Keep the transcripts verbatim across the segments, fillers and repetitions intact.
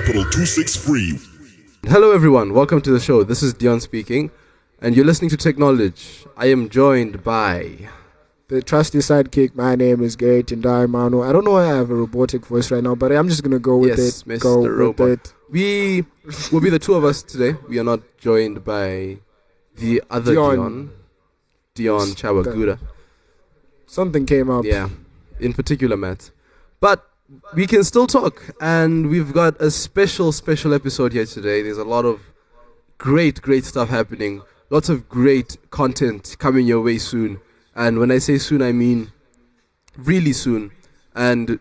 capital two six three. Hello everyone, welcome to the show. This is Dion speaking, and you're listening to Tech Knowledge. I am joined by the trusty sidekick. My name is Gary Tindai Manu. I don't know why I have a robotic voice right now, but I'm just going to go with yes, it. Mister Go Robot. With it. We will be the two of us today. We are not joined by the other Dion. Dion, Dion Chawagura. Something came up. Yeah, in particular, Matt. But we can still talk, and we've got a special, special episode here today. There's a lot of great, great stuff happening. Lots of great content coming your way soon. And when I say soon, I mean really soon. And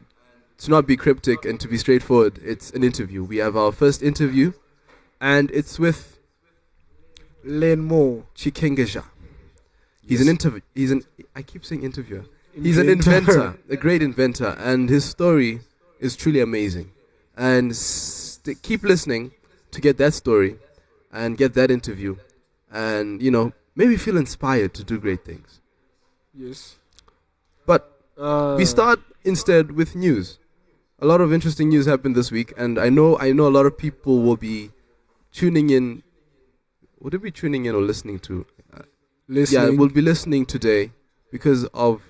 to not be cryptic and to be straightforward, it's an interview. We have our first interview, and it's with Learnmore Chikengezha. He's yes. an interview. He's an. I keep saying interviewer. He's an inventor, a great inventor, and his story is truly amazing. And st- keep listening to get that story and get that interview and, you know, maybe feel inspired to do great things. Yes. But uh, we start instead with news. A lot of interesting news happened this week, and I know I know a lot of people will be tuning in. Would it be tuning in or listening to? Uh, listening. Yeah, we'll be listening today because of,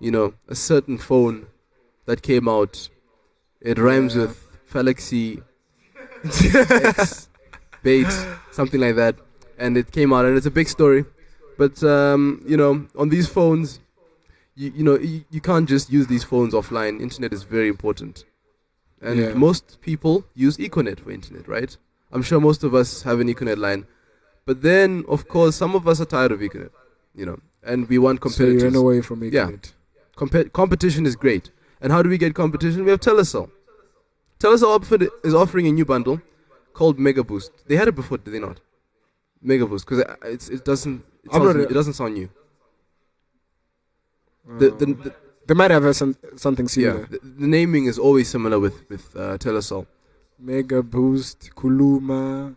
you know, a certain phone that came out. It rhymes yeah. with Galaxy X Bait, something like that. And it came out, and it's a big story. But, um, you know, on these phones, you, you know, you, you can't just use these phones offline. Internet is very important. And yeah. most people use Econet for internet, right? I'm sure most of us have an Econet line. But then, of course, some of us are tired of Econet, you know, and we want competitors. So you ran away from Econet. Yeah. Compe- competition is great. And how do we get competition? We have Telecel. Telecel offered, is offering a new bundle called Mega Boost. They had it before, did they not? Mega Boost, because it, it doesn't it, sounds, it doesn't sound new. Uh, the, the, the, they might have some, something similar. Yeah, the, the naming is always similar with, with uh, Telecel. Mega Boost, Kuluma,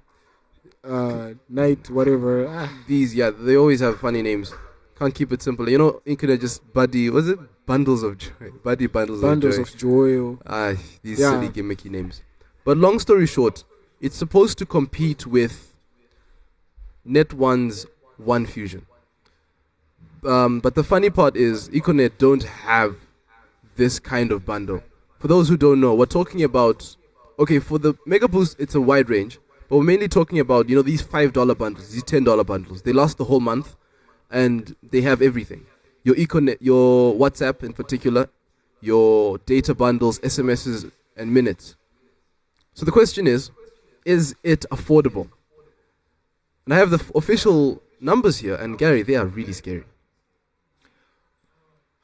uh, Night, whatever. Ah. These, yeah, they always have funny names. Can't keep it simple. You know, Econet just buddy, was it? Bundles of joy. Buddy bundles, bundles of joy. Bundles of joy. Ah, these yeah. silly gimmicky names. But long story short, it's supposed to compete with Net One's One Fusion. Um, but the funny part is Econet don't have this kind of bundle. For those who don't know, we're talking about, okay, for the Mega Boost, it's a wide range. But we're mainly talking about, you know, these five dollars bundles, these ten dollars bundles. They last the whole month. And they have everything. Your Econet, your WhatsApp in particular, your data bundles, S M Ses, and minutes. So the question is, is it affordable? And I have the f- official numbers here, and Gary, they are really scary.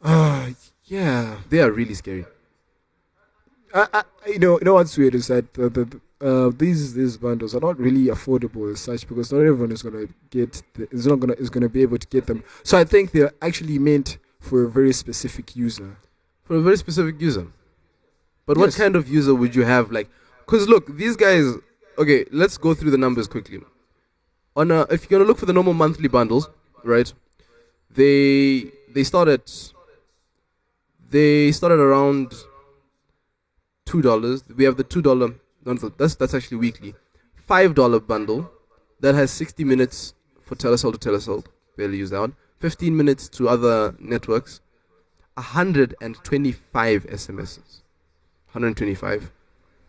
Ah, uh, yeah. They are really scary. I, I, you know, you know what's weird is that the, the Uh, these these bundles are not really affordable as such, because not everyone is gonna get the, is not gonna is gonna be able to get them. So I think they're actually meant for a very specific user, for a very specific user. But yes. What kind of user would you have? Like, because look, these guys. Okay, let's go through the numbers quickly. On a, if you're gonna look for the normal monthly bundles, right? They they start at they start at around two dollars. We have the two dollar. That's that's actually weekly. five dollars bundle that has sixty minutes for Telecel to Telecel. Barely use that one. fifteen minutes to other networks. one hundred twenty-five S M Ses. one hundred twenty-five.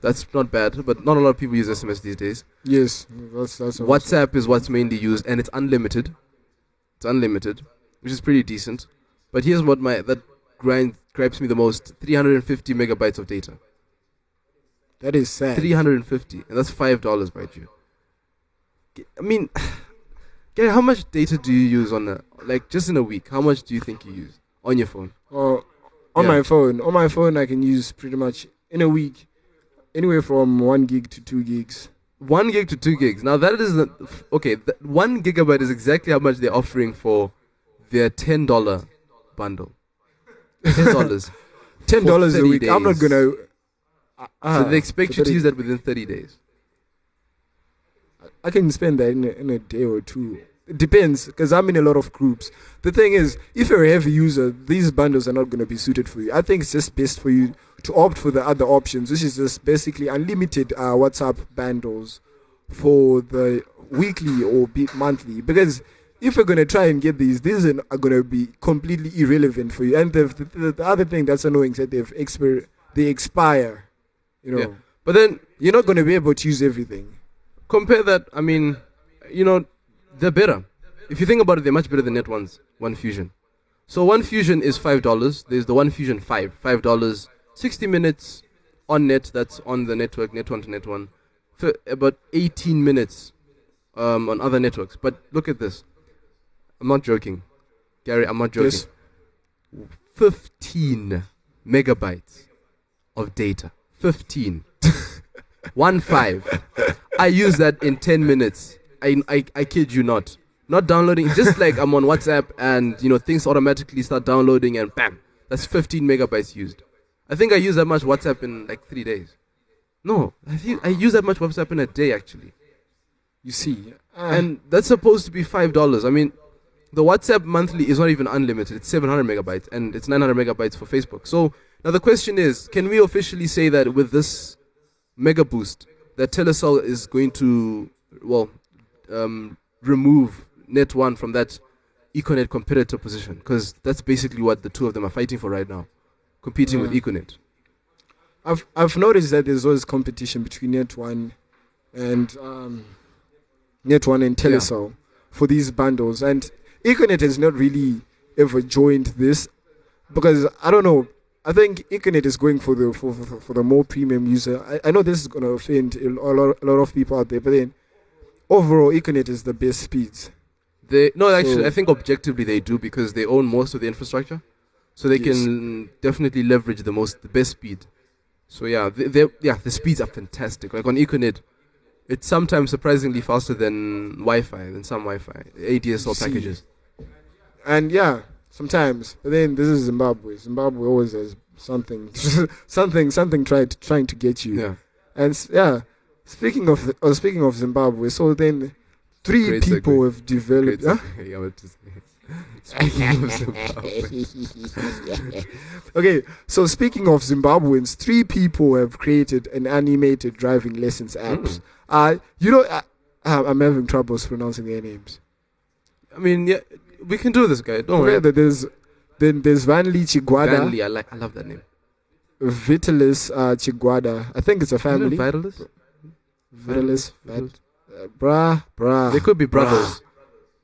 That's not bad, but not a lot of people use S M S these days. Yes. That's, that's WhatsApp is what's mainly used, and it's unlimited. It's unlimited, which is pretty decent. But here's what my that grind, gripes me the most. three hundred fifty megabytes of data. That is sad. three hundred fifty, and that's five dollars, by you. I mean, Gary, how much data do you use on a, like, just in a week? How much do you think you use on your phone? Oh, on yeah. my phone. On my phone, I can use pretty much, in a week, anywhere from one gig to two gigs. One gig to two gigs. Now, that is, the, okay, that one gigabyte is exactly how much they're offering for their ten dollars bundle. ten dollars. ten dollars a week. Days. I'm not going to... Uh, so they expect you to use that within thirty days. I can spend that in a, in a day or two. Depends, because I'm in a lot of groups. The thing is, if you're a heavy user, these bundles are not going to be suited for you. I think it's just best for you to opt for the other options, which is just basically unlimited uh, WhatsApp bundles for the weekly or monthly. Because if you're going to try and get these, these are going to be completely irrelevant for you. And the, the, the other thing that's annoying is that they've expir- they expire, you know. Yeah. But then you're not going to be able to use everything. Compare that, I mean, you know, they're better. If you think about it, they're much better than Net One's One Fusion. So One Fusion is five dollars. There's the One Fusion five. five dollars, sixty minutes on net. That's on the network, Net One to Net One. For about eighteen minutes um, on other networks. But look at this. I'm not joking. Gary, I'm not joking. Yes. fifteen megabytes of data. fifteen. One five. I use that in ten minutes. I, I I kid you not. Not downloading, just like I'm on WhatsApp and, you know, things automatically start downloading and bam, that's fifteen megabytes used. I think I use that much WhatsApp in like three days. No, I think I use that much WhatsApp in a day, actually. You see. Uh, and that's supposed to be five dollars. I mean, the WhatsApp monthly is not even unlimited. It's seven hundred megabytes and it's nine hundred megabytes for Facebook. So now the question is, can we officially say that with this Mega Boost, that Telecel is going to, well, Um, remove Net One from that Econet competitor position, because that's basically what the two of them are fighting for right now, competing yeah. with Econet. I've I've noticed that there's always competition between Net One and um, Net One and Telecel yeah. for these bundles, and Econet has not really ever joined this because I don't know. I think Econet is going for the for for, for the more premium user. I, I know this is going to offend a lot, a lot of people out there, but then. Overall, Econet is the best speeds. They No, actually, so, I think objectively they do because they own most of the infrastructure. So they yes. can definitely leverage the most, the best speed. So yeah, they, yeah, the speeds are fantastic. Like on Econet, it's sometimes surprisingly faster than Wi-Fi, than some Wi-Fi, A D S L packages. And yeah, sometimes. But then this is Zimbabwe. Zimbabwe always has something, something, something tried, trying to get you. Yeah. And yeah. Speaking of the, oh, speaking of Zimbabwe, so then three Great people segue. have developed. Huh? Yeah, what to speaking of Zimbabwe. Okay, so speaking of Zimbabweans, three people have created an animated driving lessons app. Mm. Uh, you know, I, I'm having troubles pronouncing their names. I mean, yeah, we can do this, guy. Don't okay, worry. There's then there's Vanley Chigwada. Vanley, I like, I love that name. Vitalis uh, Chigwada. I think it's a family. You know Vitalis. Vitalis, Van, uh, brah, brah. They could be brothers,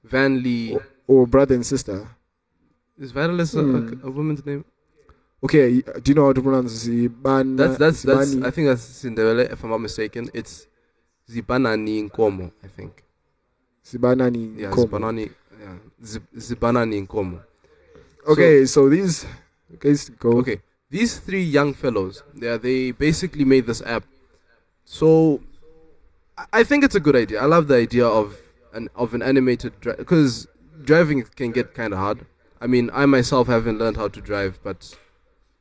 brah. Vanley, or, or brother and sister. Is Vitalis mm. a, a woman's name? Okay, do you know how to pronounce Zibani? That's that's Zibani. that's. I think that's Cinderella, if I'm not mistaken. It's Zibani Nkomo, I think. Zibani Nkomo. Yeah, Zibani. Yeah, Zibani Nkomo. Okay, so, so these. Okay, go. Okay, these three young fellows. Yeah, they basically made this app. So. I think it's a good idea. I love the idea of an of an animated drive because driving can get kind of hard. I mean, I myself haven't learned how to drive, but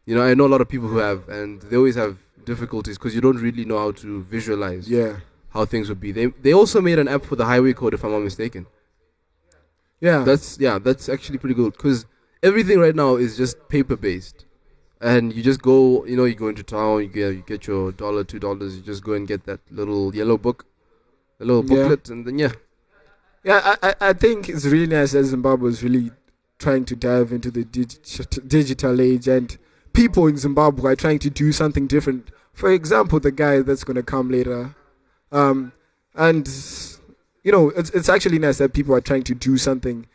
you know, I know a lot of people who have, and they always have difficulties because you don't really know how to visualize yeah. how things would be. They they also made an app for the highway code, if I'm not mistaken. Yeah, that's yeah, that's actually pretty good because everything right now is just paper based, and you just go, you know, you go into town, you get, you get your dollar, two dollars, you just go and get that little yellow book. A little booklet, yeah. and then yeah, yeah. I I think it's really nice that Zimbabwe is really trying to dive into the digi- digital age, and people in Zimbabwe are trying to do something different. For example, the guy that's going to come later, um, and you know, it's it's actually nice that people are trying to do something,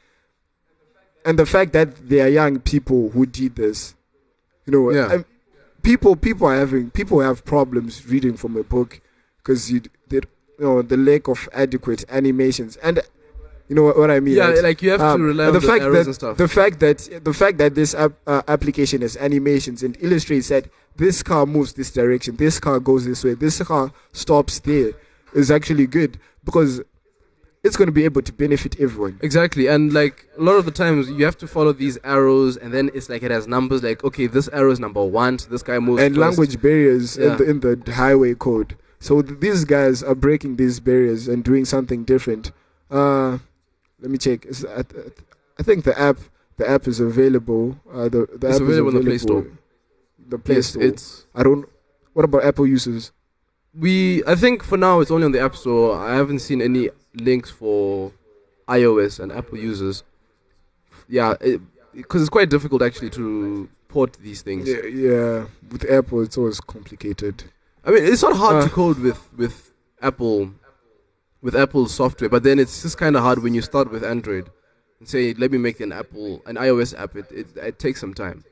and the fact that there are young people who did this, you know, yeah. I, people people are having people have problems reading from a book because you they. You know, the lack of adequate animations, and you know what, what I mean. Yeah, right? Like you have um, to rely on the, the fact arrows that, and stuff. The fact that the fact that this app, uh, application has animations and illustrates that this car moves this direction, this car goes this way, this car stops there, is actually good because it's going to be able to benefit everyone. Exactly, and like a lot of the times you have to follow these arrows, and then it's like it has numbers. Like okay, this arrow is number one. So this guy moves. And first. Language barriers yeah. in, the, in the highway code. So th- these guys are breaking these barriers and doing something different. Uh, let me check. It's, I, I think the app the app is available. Uh, the, the it's app available, is available in the Play Store. The Play yes, Store. It's. I don't. What about Apple users? We. I think for now it's only on the App Store. I haven't seen any links for iOS and Apple users. Yeah, because it, it's quite difficult actually to port these things. Yeah, yeah. With Apple, it's always complicated. I mean, it's not hard uh, to code with, with Apple, with Apple's software, but then it's just kind of hard when you start with Android and say, "Let me make an Apple, an iOS app." It it, it takes some time.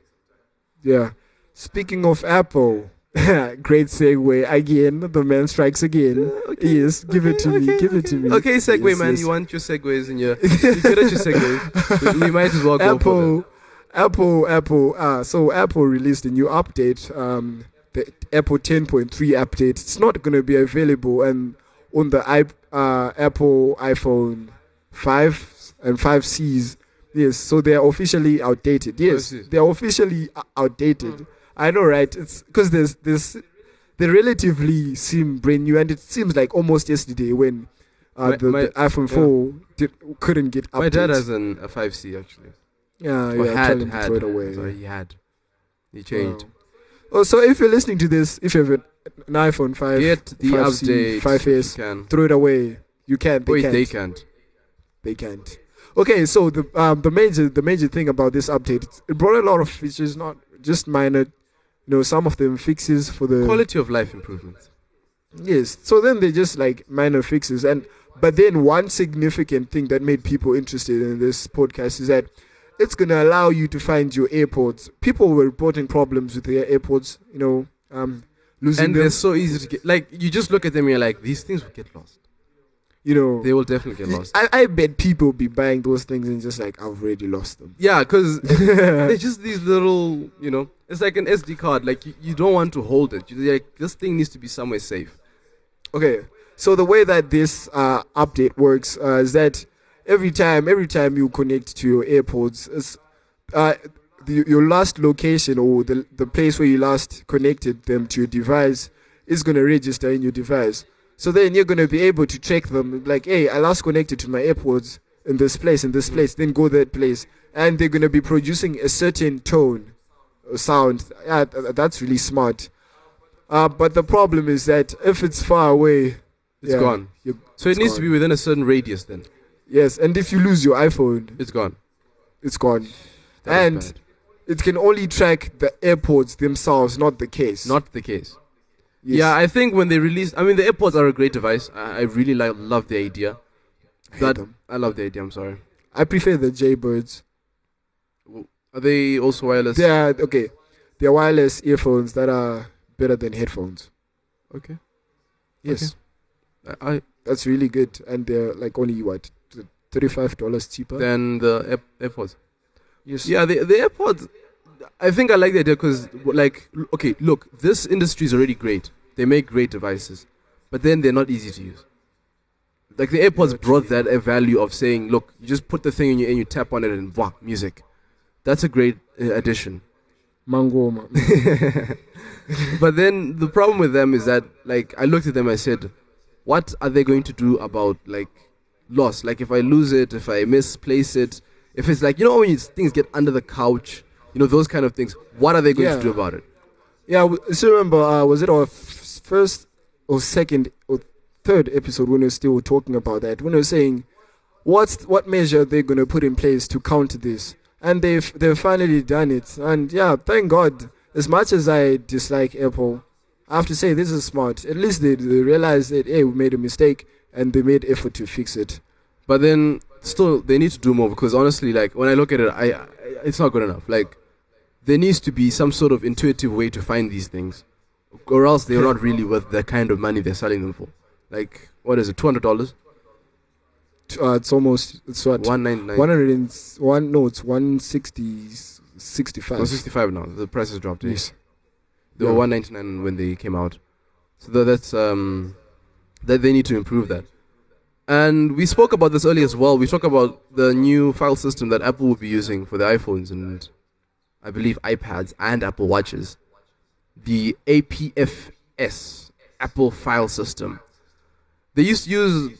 Yeah. Speaking of Apple, great segue again. The man strikes again. Uh, okay. Yes, give okay, it to okay, me. Okay. Give it to me. Okay, segue yes, man. Yes. You want your segues in your? You good at your segues. We might as well go Apple, for it. Apple, Apple. Ah, uh, so Apple released a new update. Um. The Apple ten point three update. It's not going to be available and on the iP- uh, Apple iPhone five and five C's. Yes, so they are officially outdated. Yes, they are officially outdated. Mm. I know, right? It's because there's this. They relatively seem brand new, and it seems like almost yesterday when uh, my, the, my, the iPhone four yeah. did, couldn't get updates. My dad has an, a five C actually. Yeah, or yeah. Had, him had, to throw it away. Sorry, he had. He changed. Wow. Oh, so if you're listening to this, if you have an iPhone five, get the update. five S, throw it away. You can't. They Wait, can't. they can't. They can't. Okay, so the um, the major the major thing about this update, it brought a lot of features, not just minor. You know, some of them fixes for the quality of life improvements. Yes. So then they just like minor fixes, and but then one significant thing that made people interested in this podcast is that it's going to allow you to find your AirPods. People were reporting problems with their AirPods, you know, um, losing and them. And they're so easy to get. Like, you just look at them and you're like, these things will get lost. You know. They will definitely get lost. I, I bet people will be buying those things and just like, I've already lost them. Yeah, because they're just these little, you know, it's like an S D card. Like, you, you don't want to hold it. You're like, this thing needs to be somewhere safe. Okay. So the way that this uh, update works uh, is that Every time, every time you connect to your AirPods, it's, uh, the, your last location or the the place where you last connected them to your device is going to register in your device. So then you're going to be able to track them. Like, hey, I last connected to my AirPods in this place, in this place. Then go that place, and they're going to be producing a certain tone, a sound. Uh, that's really smart. Uh, but the problem is that if it's far away, it's yeah, gone. So it needs gone. to be within a certain radius then. Yes, and if you lose your iPhone, it's gone. It's gone. That and it can only track the AirPods themselves, not the case. Not the case. Yes. Yeah, I think when they released, I mean, the AirPods are a great device. I, I really like, love the idea. I, that, I love the idea, I'm sorry. I prefer the Jaybirds. Are they also wireless? They are, okay. They are wireless earphones that are better than headphones. Okay. Yes. Okay. I, I. That's really good. And they're like only what? thirty-five dollars cheaper than the Air- AirPods. Yes. Yeah, the, the AirPods, I think I like the idea because, like, okay, look, this industry is already great. They make great devices, but then they're not easy to use. Like, the AirPods yeah, brought that a value of saying, look, you just put the thing in you and you tap on it and, wow, music. That's a great uh, addition. Mangoma. But then the problem with them is that, like, I looked at them, I said, what are they going to do about, like, loss? Like, if I lose it, if I misplace it, if it's like, you know, when you, things get under the couch, you know, those kind of things, what are they going yeah. to do about it? Yeah, so remember, uh, was it our f- first or second or third episode when we were still talking about that, when we were saying, what's, what measure are they going to put in place to counter this? And they've, they've finally done it. And yeah, thank God, as much as I dislike Apple, I have to say this is smart. At least they, they realized that, hey, we made a mistake. And they made effort to fix it. But then, still, they need to do more because honestly, like, when I look at it, I, I it's not good enough. Like, there needs to be some sort of intuitive way to find these things or else they're not really worth the kind of money they're selling them for. Like, what is it, two hundred dollars? Uh, it's almost, it's what? one ninety-nine one hundred one, no, it's one sixty, sixty-five. one sixty-five now, the price has dropped. Yes. They yeah. were one ninety-nine when they came out. So that's, um... that they need to improve that. And we spoke about this earlier as well. We talked about the new file system that Apple will be using for the iPhones and I believe iPads and Apple Watches. The A P F S, Apple File System. They used to use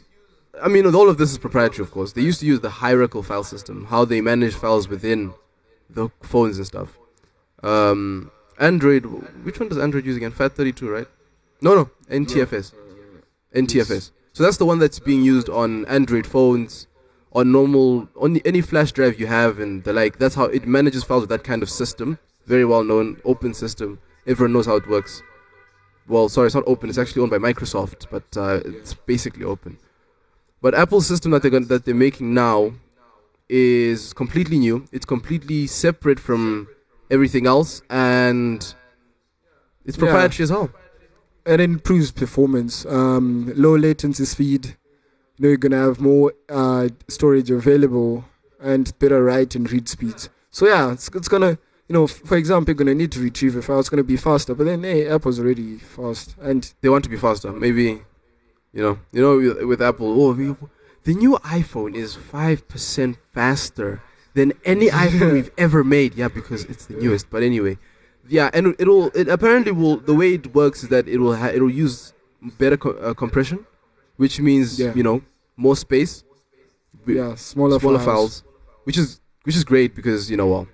I mean, all of this is proprietary, of course. They used to use the hierarchical file system, how they manage files within the phones and stuff. Um, Android, which one does Android use again? F A T thirty-two, right? No, no, N T F S. N T F S. So that's the one that's being used on Android phones, on normal, on any flash drive you have and the like. That's how it manages files with that kind of system. Very well-known, open system. Everyone knows how it works. Well, sorry, it's not open. It's actually owned by Microsoft, but uh, it's basically open. But Apple's system that they're gonna, that they're making now is completely new. It's completely separate from everything else, and it's proprietary yeah. as well. It improves performance, um, low latency speed. You know, you're gonna have more uh, storage available and better write and read speeds. So yeah, it's, it's gonna. You know, for example, you're going to need to retrieve a file. It's going to be faster. But then, hey, Apple's already fast. And they want to be faster. Maybe, you know, you know, with Apple, oh, we, the new iPhone is five percent faster than any iPhone we've ever made. Yeah, because it's the newest. But anyway, yeah, and it'll, it apparently will, the way it works is that it will ha- it'll use better co- uh, compression, which means, yeah. you know, more space. Yeah, smaller, smaller files. files. Which is, which is great because, you know, well,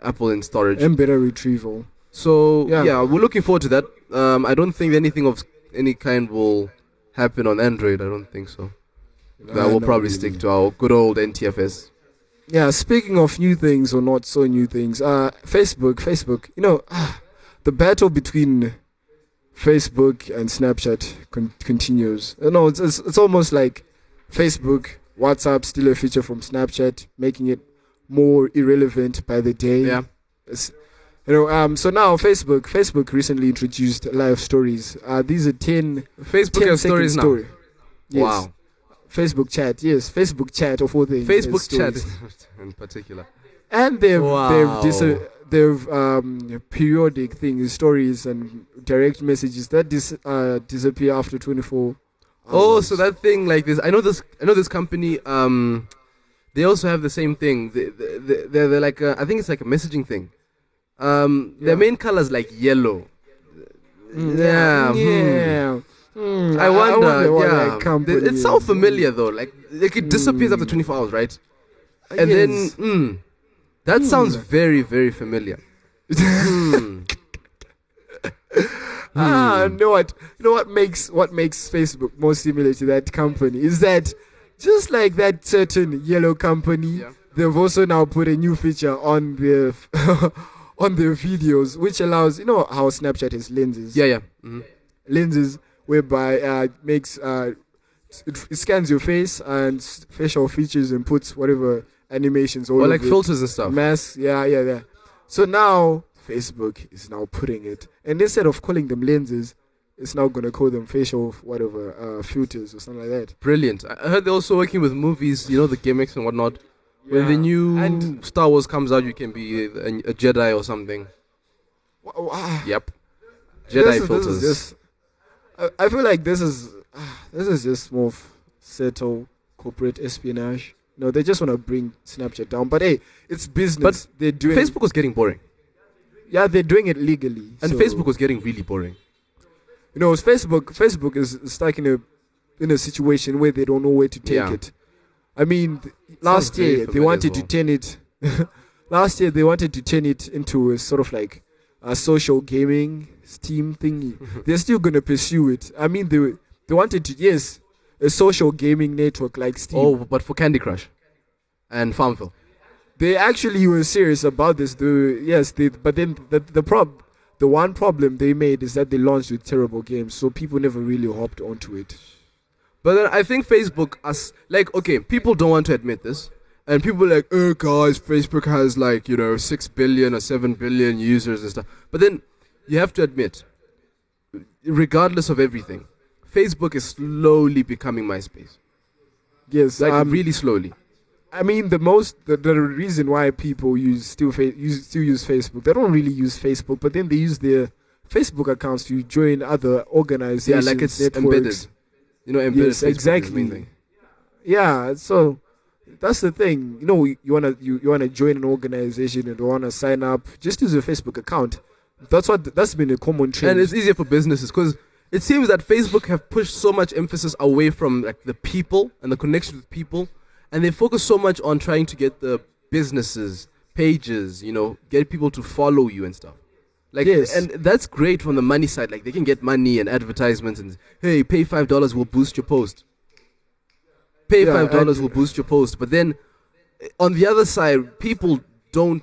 Apple in storage and better retrieval. So yeah. yeah, we're looking forward to that. Um, I don't think anything of any kind will happen on Android. I don't think so. No, that will probably really. stick to our good old N T F S. Yeah. Speaking of new things or not so new things, uh, Facebook, Facebook. You know, ah, the battle between Facebook and Snapchat con- continues. You know, it's, it's it's almost like Facebook, WhatsApp still a feature from Snapchat, making it more irrelevant by the day. Yeah. It's, you know, um, so now Facebook, Facebook recently introduced live stories. Uh, these are ten Facebook ten stories now. Story. Yes. Wow. Facebook chat, yes, Facebook chat of all things. Facebook chat in particular. And they've wow. they've dis- they've um, periodic things, stories and direct messages that dis- uh, disappear after twenty-four hours. Oh, so that thing like this. I know this. I know this company. Um. They also have the same thing. They, they, they're, they're like, a, I think it's like a messaging thing. Um, yeah. Their main color is like yellow. Mm. Yeah. yeah. Mm. I wonder. I wonder yeah. They, it's so familiar though. Like, like it disappears mm. after twenty-four hours, right? And yes. then, mm, that mm. sounds very, very familiar. mm. Ah, you know what? You know what makes what makes Facebook more similar to that company is that, just like that certain yellow company, yeah. they've also now put a new feature on their on their videos, which allows, you know how Snapchat has lenses. Yeah, yeah. Mm-hmm. Lenses whereby uh, it makes uh, it, it scans your face and facial features and puts whatever animations all or like filters it. and stuff. Mass, yeah, yeah, yeah. So now Facebook is now putting it, and instead of calling them lenses, it's now going to call them facial whatever, uh, filters or something like that. Brilliant. I heard they're also working with movies, you know, the gimmicks and whatnot. Yeah. When the new and Star Wars comes out, you can be a, a Jedi or something. Wow. Yep. Jedi this filters. Is, this is just, I, I feel like this is uh, this is just more subtle corporate espionage. No, they just want to bring Snapchat down. But hey, it's business. But they're doing Facebook was getting boring. Yeah, they're doing it legally. And so Facebook was getting really boring. You know, Facebook Facebook is stuck in a in a situation where they don't know where to take yeah. it. I mean, th- last year they wanted well. to turn it. last year they wanted to turn it into a sort of like a social gaming Steam thingy. They're still gonna pursue it. I mean, they they wanted to yes, a social gaming network like Steam. Oh, but for Candy Crush and Farmville. They actually were serious about this. They, yes, they, but then the the problem. The one problem they made is that they launched with terrible games, so people never really hopped onto it. But then I think Facebook, as like, okay, people don't want to admit this, and people are like, oh, guys, Facebook has like, you know, six billion or seven billion users and stuff. But then you have to admit, regardless of everything, Facebook is slowly becoming MySpace. Yes. Like, um, really slowly. I mean, the most the, the reason why people use still fa- use still use Facebook, they don't really use Facebook, but then they use their Facebook accounts to join other organizations. Yeah, like it's networks. Embedded. You know, embedded. Yes, Facebook exactly. Is the main thing. Yeah, so that's the thing. You know, you wanna you, you wanna join an organization and you wanna sign up, just use your Facebook account. That's what that's been a common trend. And it's easier for businesses because it seems that Facebook have pushed so much emphasis away from like the people and the connection with people, and they focus so much on trying to get the businesses, pages, you know, get people to follow you and stuff. Like, yes. And that's great from the money side. Like, they can get money and advertisements and, hey, pay five dollars, we'll boost your post. Pay yeah, five dollars, we'll boost your post. But then, on the other side, people don't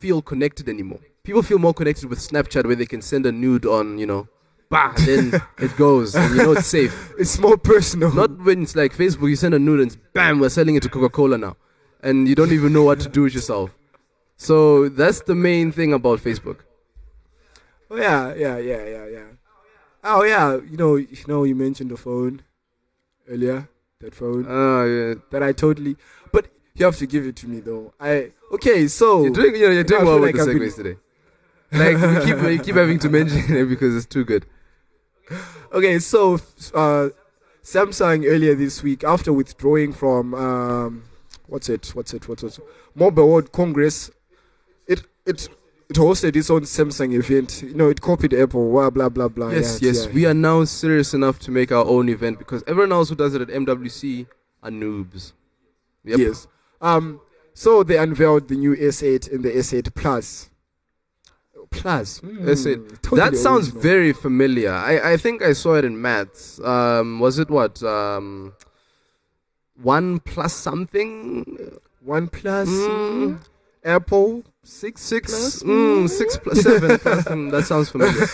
feel connected anymore. People feel more connected with Snapchat, where they can send a nude on, you know, bah, then it goes. And you know it's safe. It's more personal. Not when it's like Facebook, you send a nude and it's, bam, we're selling it to Coca-Cola now. And you don't even know what to do with yourself. So that's the main thing about Facebook. Oh yeah, yeah, yeah, yeah, yeah. Oh yeah, you know, you know, you mentioned the phone earlier. That phone. Oh yeah. That I totally. But you have to give it to me though. I okay. So you're doing, you're, you're doing well with like the segues today. Like you keep, you keep having to mention it because it's too good. Okay, so uh, Samsung earlier this week, after withdrawing from um, what's it, what's it, what's it, Mobile World Congress, it it. It hosted its own Samsung event. You know, it copied Apple, blah, blah, blah, blah. Yes, yeah, yes. Yeah. We are now serious enough to make our own event because everyone else who does it at M W C are noobs. Yep. Yes. Um. So they unveiled the new S eight and the S eight Plus. Plus? Mm. S eight. Totally that sounds original. Very familiar. I, I think I saw it in maths. Um, was it what? Um, one plus something? One plus? Mm. Apple? Six, six, plus? Mm, six plus seven. Plus, mm, that sounds familiar.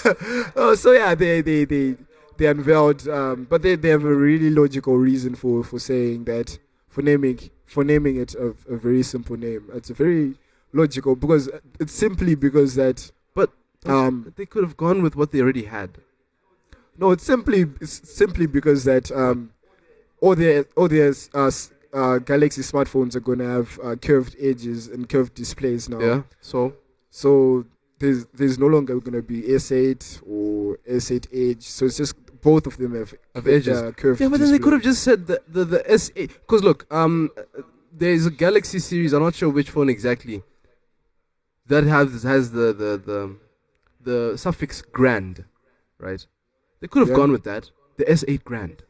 Oh, so yeah, they they they, they unveiled, um, but they, they have a really logical reason for, for saying that, for naming for naming it a, a very simple name. It's very logical because it's simply because that. But um, they could have gone with what they already had. No, it's simply it's simply because that um, all their all their uh, Uh, Galaxy smartphones are going to have uh, curved edges and curved displays now. Yeah, so? So there's there's no longer going to be S eight or S eight Edge. So it's just both of them have, have edges. Uh, curved yeah, but then display. They could have just said the, the, the S eight. Because look, um, there's a Galaxy series, I'm not sure which phone exactly, that has has the, the, the, the suffix grand, right? They could have yeah. gone with that. The S eight Grand.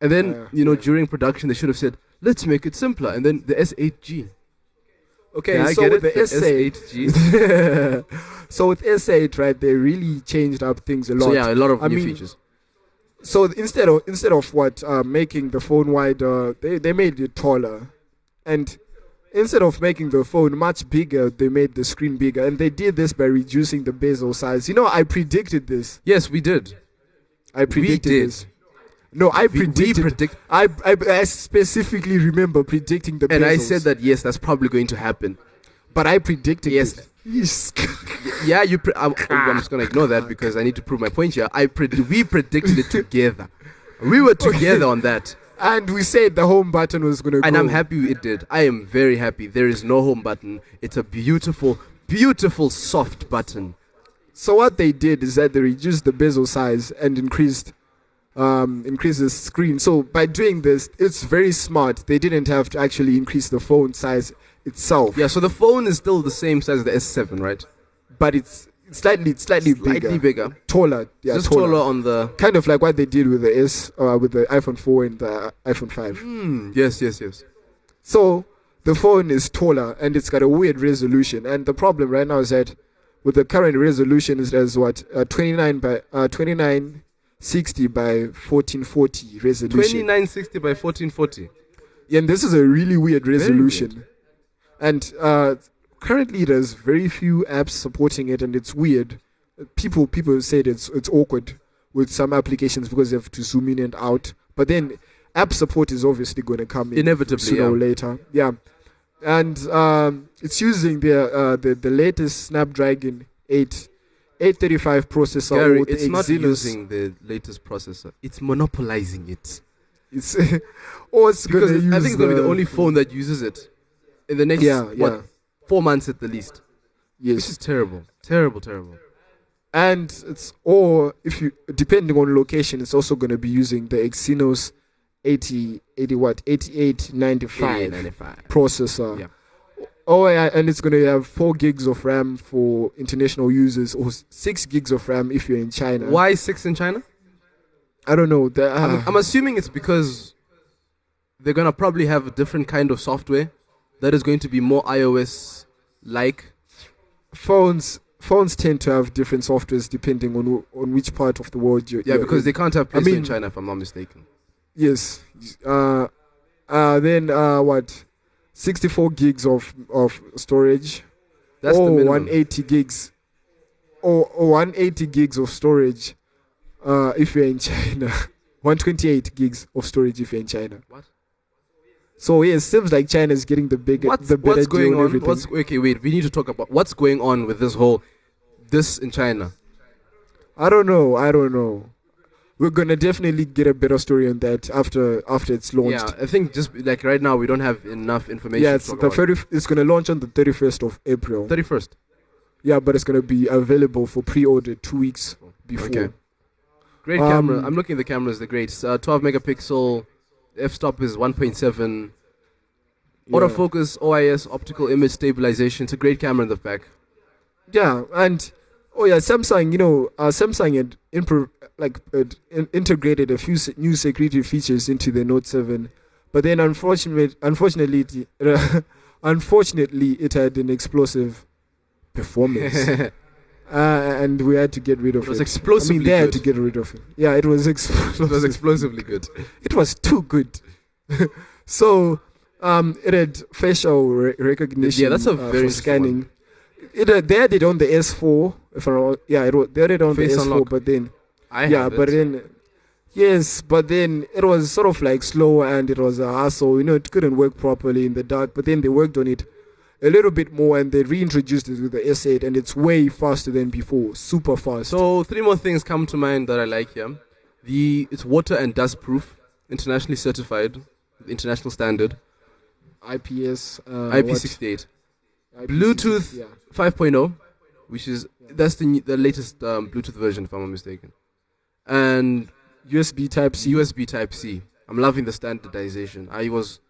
And then, uh, you know, yeah. during production, they should have said, let's make it simpler. And then the S eight G. Okay, yeah, so I get with it, the S eight. S eight G. So with S eight, right, they really changed up things a lot. So yeah, a lot of I new mean, features. So instead of instead of what, uh, making the phone wider, they, they made it taller. And instead of making the phone much bigger, they made the screen bigger. And they did this by reducing the bezel size. You know, I predicted this. Yes, we did. I predicted we did. this. No, I we, predicted. We predict- I, I I specifically remember predicting the. And bezels. I said that yes, that's probably going to happen, but I predicted. Yes. It. Yes. Yeah, you. Pre- I'm, I'm just gonna ignore that because I need to prove my point here. I pred- We predicted it together. We were together okay. on that. And we said the home button was gonna. And go. I'm happy it did. I am very happy. There is no home button. It's a beautiful, beautiful soft button. So what they did is that they reduced the bezel size and increased. Um, increase the screen. So by doing this, it's very smart. They didn't have to actually increase the phone size itself. Yeah, so the phone is still the same size as the S seven, right? But it's slightly, it's slightly, slightly bigger, bigger, taller. Yeah, just taller. taller on the kind of like what they did with the S, uh, with the iPhone four and the iPhone five. Mm, yes, yes, yes. So the phone is taller and it's got a weird resolution. And the problem right now is that with the current resolution, it has what uh, twenty-nine by twenty-nine. sixty by fourteen forty resolution. twenty-nine sixty by fourteen forty. Yeah, and this is a really weird resolution. Weird. And uh, currently there's very few apps supporting it, and it's weird. People people said it's it's awkward with some applications because they have to zoom in and out. But then app support is obviously going to come in inevitably sooner yeah. or later. Yeah. And um, it's using the, uh, the the latest Snapdragon eight. eight thirty-five processor. Gary, with it's Exynos. Not using the latest processor. It's monopolizing it. It's oh, it's because it, use I think it's gonna be the only phone that uses it in the next yeah, yeah. what four months at the least. Yes, which is terrible, terrible, terrible. And it's or if you depending on location, it's also gonna be using the Exynos eighty eighty what eighty-eight ninety-five processor. Yeah. Oh, yeah, and it's going to have four gigs of RAM for international users, or six gigs of RAM if you're in China. Why six in China? I don't know. The, uh, I'm, I'm assuming it's because they're going to probably have a different kind of software that is going to be more iOS-like. Phones phones tend to have different softwares depending on on which part of the world you're Yeah, you're because in. They can't have PlayStation I mean, in China, if I'm not mistaken. Yes. Uh, uh, then, uh, what? sixty-four gigs of, of storage, that's or the minimum. one hundred eighty gigs, or, or one hundred eighty gigs of storage uh, if you're in China, one hundred twenty-eight gigs of storage if you're in China. What? So yeah, it seems like China is getting the bigger, what's, the better what's going deal on? Everything. What's, okay, wait, we need to talk about what's going on with this whole, this in China. I don't know, I don't know. We're gonna definitely get a better story on that after after it's launched. Yeah, I think just like right now we don't have enough information. Yeah, it's to talk the about. thirty, it's gonna launch on the thirty-first of April. thirty-first. Yeah, but it's gonna be available for pre-order two weeks before. Okay. Great um, camera. I'm looking at the cameras. They're great. Uh, twelve megapixel. F-stop is one point seven. Yeah. Autofocus, O I S, optical image stabilization. It's a great camera in the back. Yeah, and. Oh yeah, Samsung. You know, uh, Samsung had impro- like had in- integrated a few se- new security features into the Note seven, but then unfortunately, unfortunately, unfortunately, it had an explosive performance, uh, and we had to get rid of it. Was it was explosively. I mean, they good. had to get rid of it. Yeah, it was explosive. It was explosively good. It was too good. So, um, it had facial re- recognition. Yeah, that's a uh, very for scanning. One. It uh, they had it on the S four. If I, yeah, it was, they had it on Face the S four, unlock. But then, I yeah, but it. then, yes, but then it was sort of like slow and it was a hassle. You know, it couldn't work properly in the dark. But then they worked on it a little bit more and they reintroduced it with the S eight, and it's way faster than before, super fast. So three more things come to mind that I like here. The it's water and dust proof, internationally certified, international standard, I P S, uh, I P six eight. Bluetooth yeah. five point oh, which is yeah. that's the new, the latest um, Bluetooth version, if I'm not mistaken, and U S B Type C. U S B Type C. I'm loving the standardization. I was,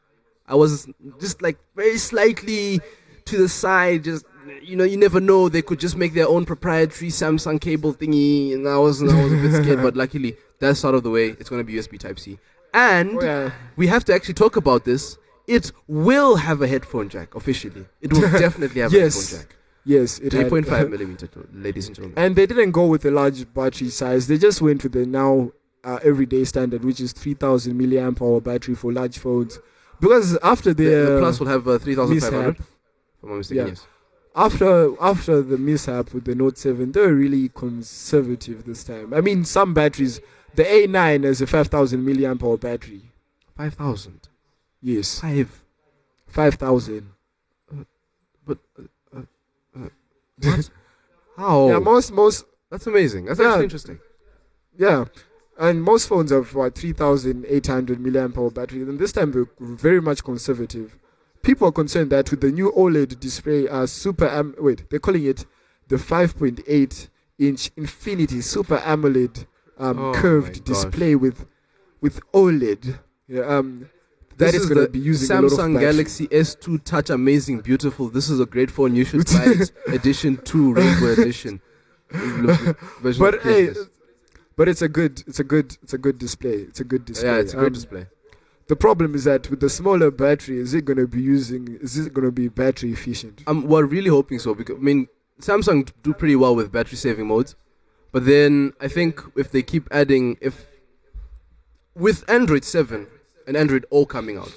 I was just like very slightly to the side. Just you know, you never know. They could just make their own proprietary Samsung cable thingy, and I was, I was a bit scared. But luckily, that's out of the way. It's going to be U S B Type C, and oh, yeah. we have to actually talk about this. It will have a headphone jack, officially. It will definitely have yes. a headphone jack. Yes, it has. three point five millimeter, ladies and gentlemen. And they didn't go with a large battery size. They just went with the now uh, everyday standard, which is three thousand milliamp hour battery for large phones. Because after the... The, the Plus will have uh, three thousand five hundred. If I'm not mistaken, yeah. yes. After, after the mishap with the Note seven, they were really conservative this time. I mean, some batteries... The A nine has a five thousand milliamp hour battery. five thousand? Yes. Five. Five thousand. Uh, but, uh, uh, what? How? Yeah, most, most. That's amazing. That's yeah. actually interesting. Yeah. And most phones have, what, three thousand eight hundred milliamp hour batteries. And this time, they're very much conservative. People are concerned that with the new OLED display, uh, super, am- wait, they're calling it the five point eight inch Infinity Super AMOLED um, oh curved display with, with OLED. Yeah, um... That this is, is going to be using Samsung Galaxy S two Touch. Amazing, beautiful. This is a great phone. You should buy it. Edition two, Rainbow Edition. But hey, but it's a good, it's a good, it's a good display. It's a good display. Yeah, it's a good um, display. The problem is that with the smaller battery, is it going to be using? Is it going to be battery efficient? Um, we're really hoping so. Because I mean, Samsung do pretty well with battery saving modes, but then I think if they keep adding, if with Android seven. And Android O coming out.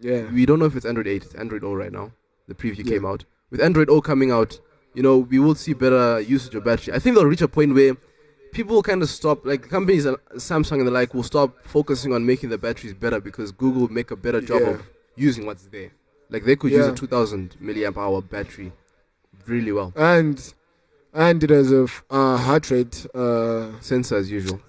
Yeah. We don't know if it's Android eight. It's Android O right now. The preview yeah. came out. With Android O coming out, you know, we will see better usage of battery. I think they'll reach a point where people will kind of stop, like companies like Samsung and the like will stop focusing on making the batteries better because Google will make a better job yeah. of using what's there. Like they could yeah. use a two thousand milliamp hour battery really well. And and it has a f- uh, heart rate... Uh, sensor as usual.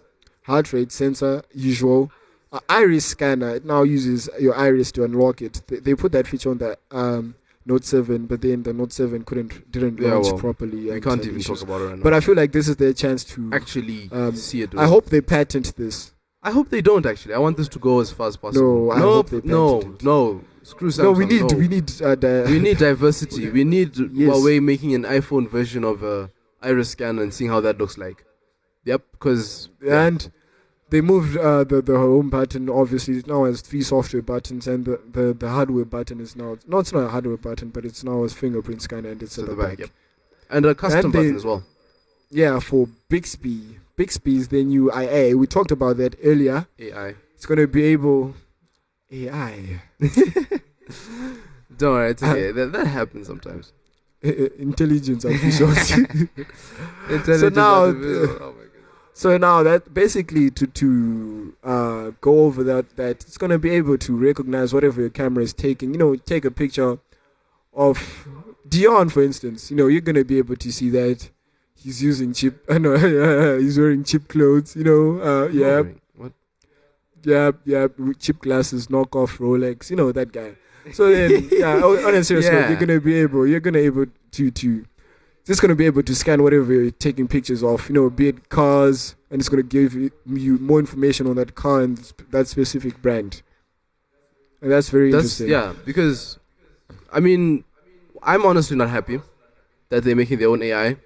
Heart rate sensor, usual. Uh, iris scanner, it now uses your iris to unlock it. They, they put that feature on the um, Note seven, but then the Note seven couldn't didn't yeah, launch well, properly. We can't even issues. talk about it right now. But I feel like this is their chance to actually um, see it. I hope they patent this. I hope they don't actually. I want this to go as far as possible. No, I no, hope they patent no, it. no. Screw Samsung. No, we need, no. we need, uh, di- we need diversity. We need yes. Huawei making an iPhone version of a uh, iris scan and seeing how that looks like. Yep, because yeah. and they moved uh, the the home button. Obviously, it now has three software buttons, and the, the, the hardware button is now no, it's not a hardware button, but it's now a fingerprint scanner, and it's so at the, the back. back. Yep. And a custom and button they, as well. Yeah, for Bixby. Bixby's their new I A. We talked about that earlier. A I. It's gonna be able. A I. Don't worry, it's okay. Um, that, that happens sometimes. Uh, intelligence artificial. Intelligence so now, artificial. Oh my god. So now that basically to to uh, go over that that it's gonna be able to recognize whatever your camera is taking. You know, take a picture of Dion, for instance. You know, you're gonna be able to see that he's using cheap. I uh, know he's wearing cheap clothes. You know, uh, yeah. Yeah, yeah, cheap glasses, knockoff Rolex, you know, that guy. So then, yeah, on a serious note, you're gonna be able, you're gonna able to to, just gonna be able to scan whatever you're taking pictures of, you know, be it cars, and it's gonna give you more information on that car and that specific brand. And that's very that's, interesting. Yeah, because, I mean, I'm honestly not happy that they're making their own A I,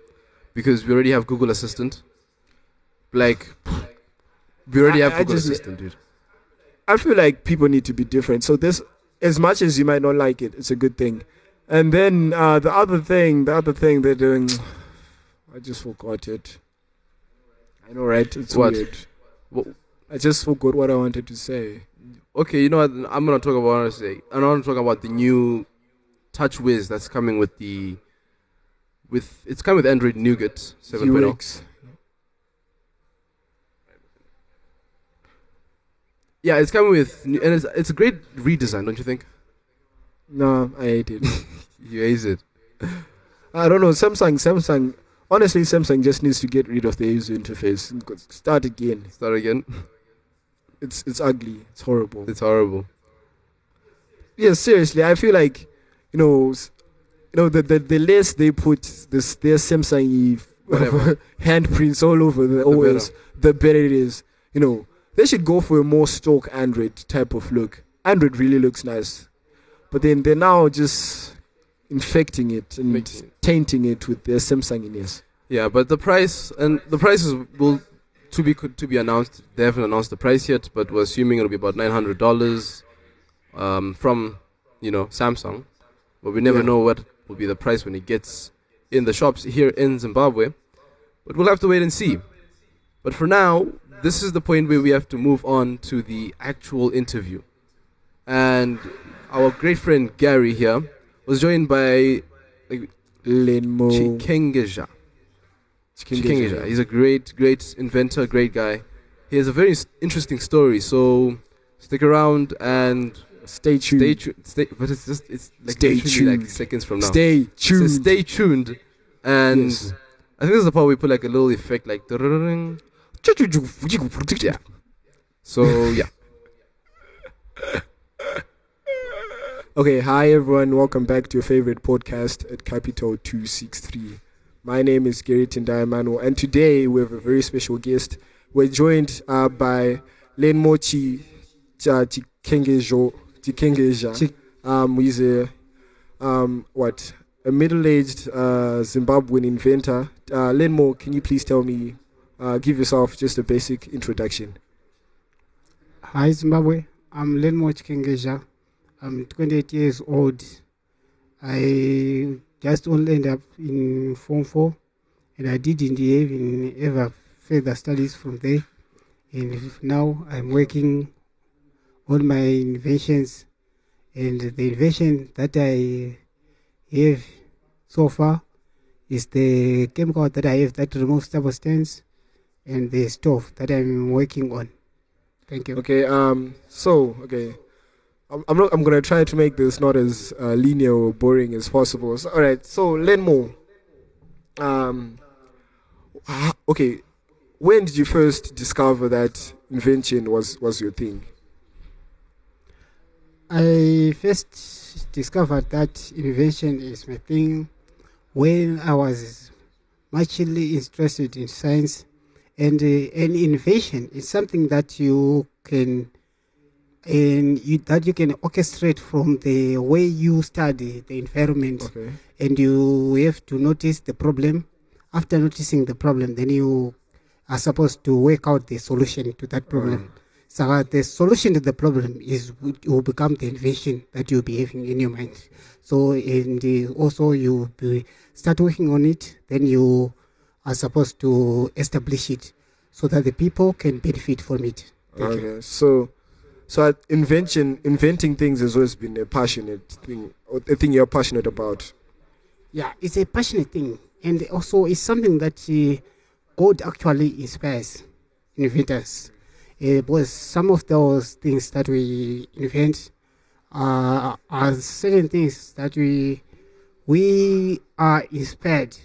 because we already have Google Assistant. Like, we already I, have Google I just, Assistant, dude. I feel like people need to be different. So this, as much as you might not like it, it's a good thing. And then uh, the other thing, the other thing they're doing, I just forgot it. I know, right? It's what? weird. What? I just forgot what I wanted to say. Okay, you know what? I'm gonna talk about honestly. I want to talk about the new TouchWiz that's coming with the, with it's coming with Android Nougat seven point oh. Yeah, it's coming with, and it's it's a great redesign, don't you think? No, I hate it. You hate it. I don't know. Samsung, Samsung. Honestly, Samsung just needs to get rid of the user interface. Start again. Start again. It's it's ugly. It's horrible. It's horrible. Yeah, seriously, I feel like, you know, you know, the the, the less they put this their Samsung handprints all over the, the O S, better. the better it is. You know. They should go for a more stock Android type of look. Android really looks nice. But then they're now just infecting it and Making tainting it with their Samsunginess. Yeah, but the price, and the prices will to be to be announced. They haven't announced the price yet, but we're assuming it'll be about nine hundred dollars um, from, you know, Samsung. But we never yeah. know what will be the price when it gets in the shops here in Zimbabwe. But we'll have to wait and see. But for now, this is the point where we have to move on to the actual interview. And our great friend Gary here was joined by like, Learnmore Chikengezha. Chikengezha. He's a great, great inventor, great guy. He has a very interesting story, so stick around and stay tuned. Stay tuned. Stay, but it's just it's like stay tuned. Like seconds from now. Stay tuned. So stay tuned. And yes. I think this is the part where we put like a little effect like... Yeah. So yeah. Okay, hi everyone. Welcome back to your favorite podcast at Capital two sixty-three. My name is Gary Tindai Manu, and today we have a very special guest. We're joined uh, by Learnmore Chikengezha. Um, he's a um what a middle-aged uh, Zimbabwean inventor. Uh, Learnmore, can you please tell me? Uh, give yourself just a basic introduction. Hi Zimbabwe, I'm Learnmore Chikengezha. I'm twenty-eight years old. I just only ended up in Form four, and I didn't even ever further studies from there. And now I'm working on my inventions, and the invention that I have so far is the chemical that I have that removes stable stains. And the stuff that I'm working on. Thank you. Okay. Um. So. Okay. I'm. I'm, not, I'm gonna try to make this not as uh, linear or boring as possible. So, all right. So Learnmore. Um. Okay. When did you first discover that invention was, was your thing? I first discovered that invention is my thing when I was muchly interested in science. And uh, an innovation is something that you can and you, that you can orchestrate from the way you study the environment. Okay. And you have to notice the problem. After noticing the problem, then you are supposed to work out the solution to that problem. Mm. So uh, the solution to the problem is will become the invention that you'll be having in your mind. So and uh, also you be start working on it. Then you are supposed to establish it so that the people can benefit from it. Thank okay. You. So, so invention, inventing things has always been a passionate thing, or a thing you're passionate about. Yeah, it's a passionate thing, and also it's something that uh, God actually inspires inventors. Uh, because some of those things that we invent uh, are certain things that we we are inspired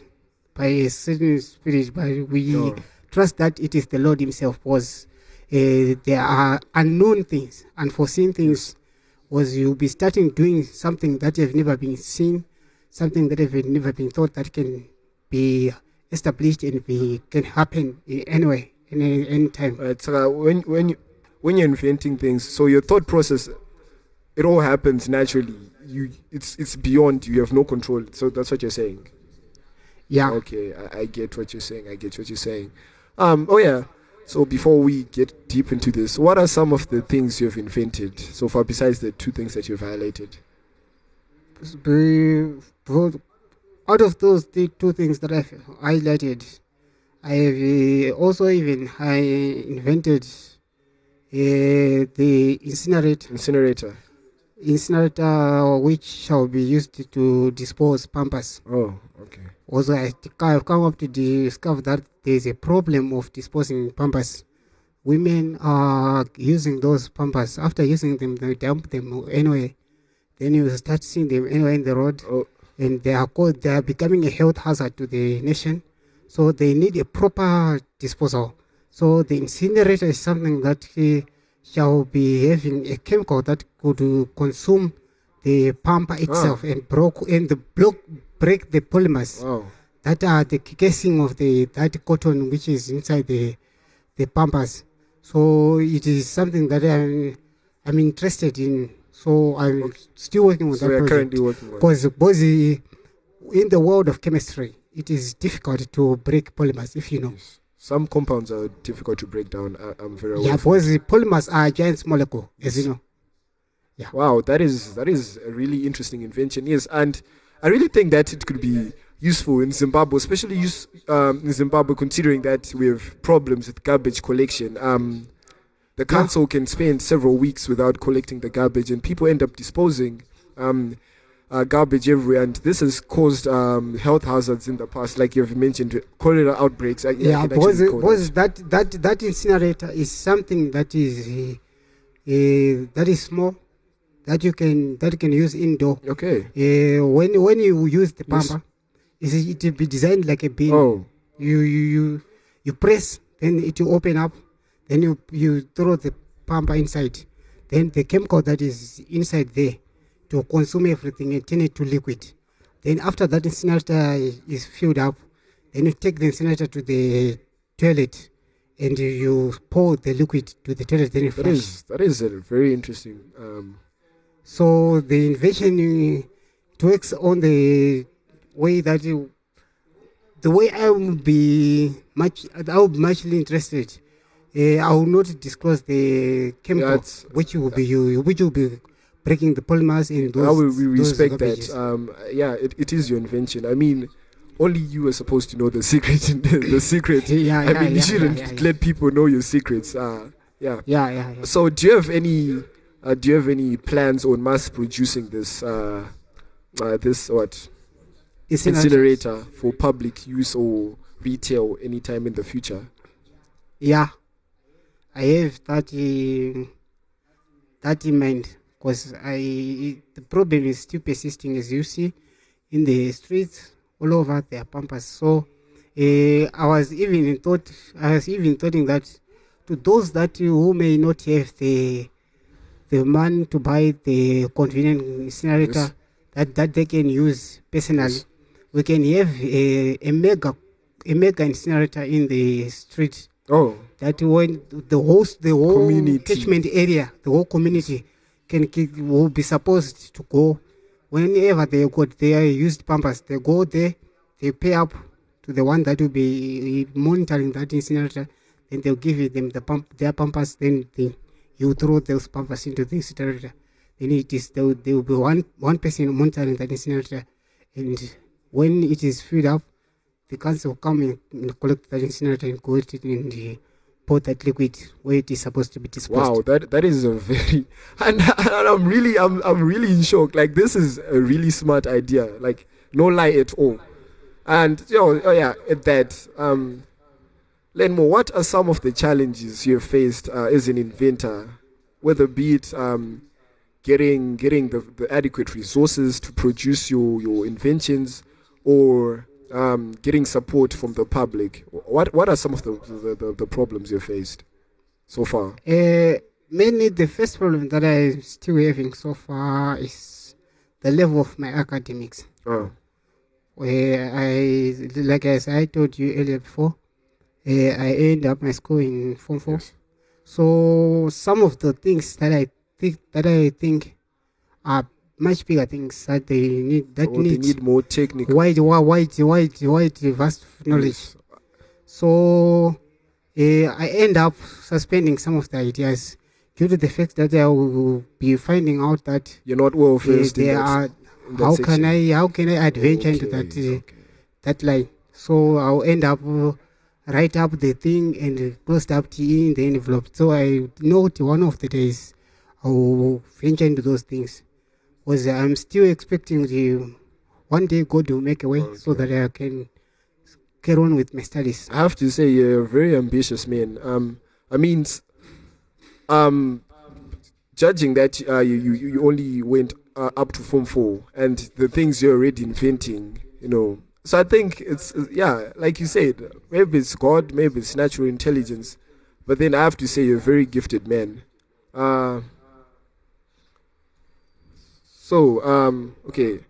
by a certain spirit, but we oh. trust that it is the Lord Himself. Was uh, there are unknown things, unforeseen things. Was you'll be starting doing something that have never been seen, something that have never been thought that can be established and be can happen in any way. Any, any time. Right, so when when you, when you're inventing things, so your thought process, it all happens naturally. You it's it's beyond you have no control. So that's what you're saying. Yeah. Okay, I, I get what you're saying. I get what you're saying. Um. Oh yeah. So before we get deep into this, what are some of the things you've invented so far besides the two things that you've highlighted? Out of those the two things that I've highlighted, I have uh, also even I invented uh, the incinerator. Incinerator. Incinerator, which shall be used to dispose Pampers. Oh, okay. Also, I have come up to discover that there is a problem of disposing Pampers. Women are using those Pampers. After using them, they dump them anyway. Then you start seeing them anywhere in the road, oh. and they are called. They are becoming a health hazard to the nation. So they need a proper disposal. So the incinerator is something that uh, shall be having a chemical that could uh, consume the pamper itself oh. and broke and the block break the polymers wow. that are the casing of the that cotton which is inside the the pampers. So it is something that I'm I'm interested in. So I'm okay. still working on so that we are project currently working on because both in the world of chemistry. It is difficult to break polymers, if you know. Yes. Some compounds are difficult to break down. I, I'm very aware. Yeah, because polymers are a giant molecule, as you know. Yeah. Wow, that is that is a really interesting invention. Yes, and I really think that it could be useful in Zimbabwe, especially use, um, in Zimbabwe, considering that we have problems with garbage collection. Um, the council yeah. can spend several weeks without collecting the garbage, and people end up disposing. Um, Uh, garbage everywhere, and this has caused um, health hazards in the past, like you've mentioned, cholera outbreaks. I, yeah, I because, because that. That, that that incinerator is something that is uh, uh, that is small, that you can that you can use indoor. Okay. Uh, when when you use the pumper, yes. it will be designed like a bin. Oh. You you you, you press, then it will open up, then you you throw the pumper inside, then the chemical that is inside there. To consume everything and turn it to liquid. Then after that incinerator is filled up, then you take the incinerator to the toilet and you pour the liquid to the toilet. Then you flush. That is, that is a very interesting. Um... So the invention works on the way that you, the way I will be much, I will be much interested. Uh, I will not disclose the chemical yeah, which will be you, which will be. Breaking the polymers in those. How will we respect that? Um, yeah, it, it is your invention. I mean, only you are supposed to know the secret. In the, the secret. yeah, I yeah, mean, yeah, you shouldn't yeah, yeah, yeah. let people know your secrets. Uh, yeah. Yeah, yeah, yeah. So, do you have any? Uh, do you have any plans on mass producing this? Uh, uh, this what? Incinerator for public use or retail anytime in the future. Yeah, I have that. Uh, that in mind. Because I, the problem is still persisting, as you see, in the streets all over there are Pampers. So uh, I was even thought, I was even thinking that to those that who may not have the the money to buy the convenient incinerator yes. that, that they can use personally, yes. we can have a, a mega a mega incinerator in the street Oh, that when the whole the whole community. catchment area, the whole community, can will be supposed to go whenever they got their used Pampers. They go there, they pay up to the one that will be monitoring that incinerator, and they'll give them the pump their Pampers. Then they, you throw those Pampers into the incinerator. Then it is there will, there will be one one person monitoring that incinerator, and when it is filled up, the council come and collect that incinerator and collect it in the pour that liquid where it is supposed to be disposed. Wow, that that is a very and, and I'm really I'm I'm really in shock. Like, this is a really smart idea. Like, no lie at all. And you know, oh yeah, at that um, Learnmore, what are some of the challenges you faced uh, as an inventor, whether be it um, getting getting the, the adequate resources to produce your your inventions, or Um, getting support from the public? What what are some of the the, the, the problems you faced so far? Uh, mainly the first problem that I'm still having so far is the level of my academics. Oh. Where I, like as I told you earlier before, uh, I ended up my school in Form four. Yes. So some of the things that I think that I think are much bigger things that they need that oh, need, they need more technical wide wide wide wide vast knowledge. Yes. So uh, I end up suspending some of the ideas due to the fact that I will be finding out that you're not well versed uh, in that, in that how section. can I how can I adventure okay, into that uh, okay. that line? So I'll end up uh, write up the thing and close up T E in the envelope. So I know one of the days I will venture into those things. Was I'm still expecting the one day God will make a way okay. so that I can carry on with my studies. I have to say, you're a very ambitious man. Um, I mean, um, judging that uh, you, you you only went uh, up to Form Four and the things you're already inventing, you know. So I think it's yeah, like you said, maybe it's God, maybe it's natural intelligence, but then I have to say you're a very gifted man. Uh, So, um, okay,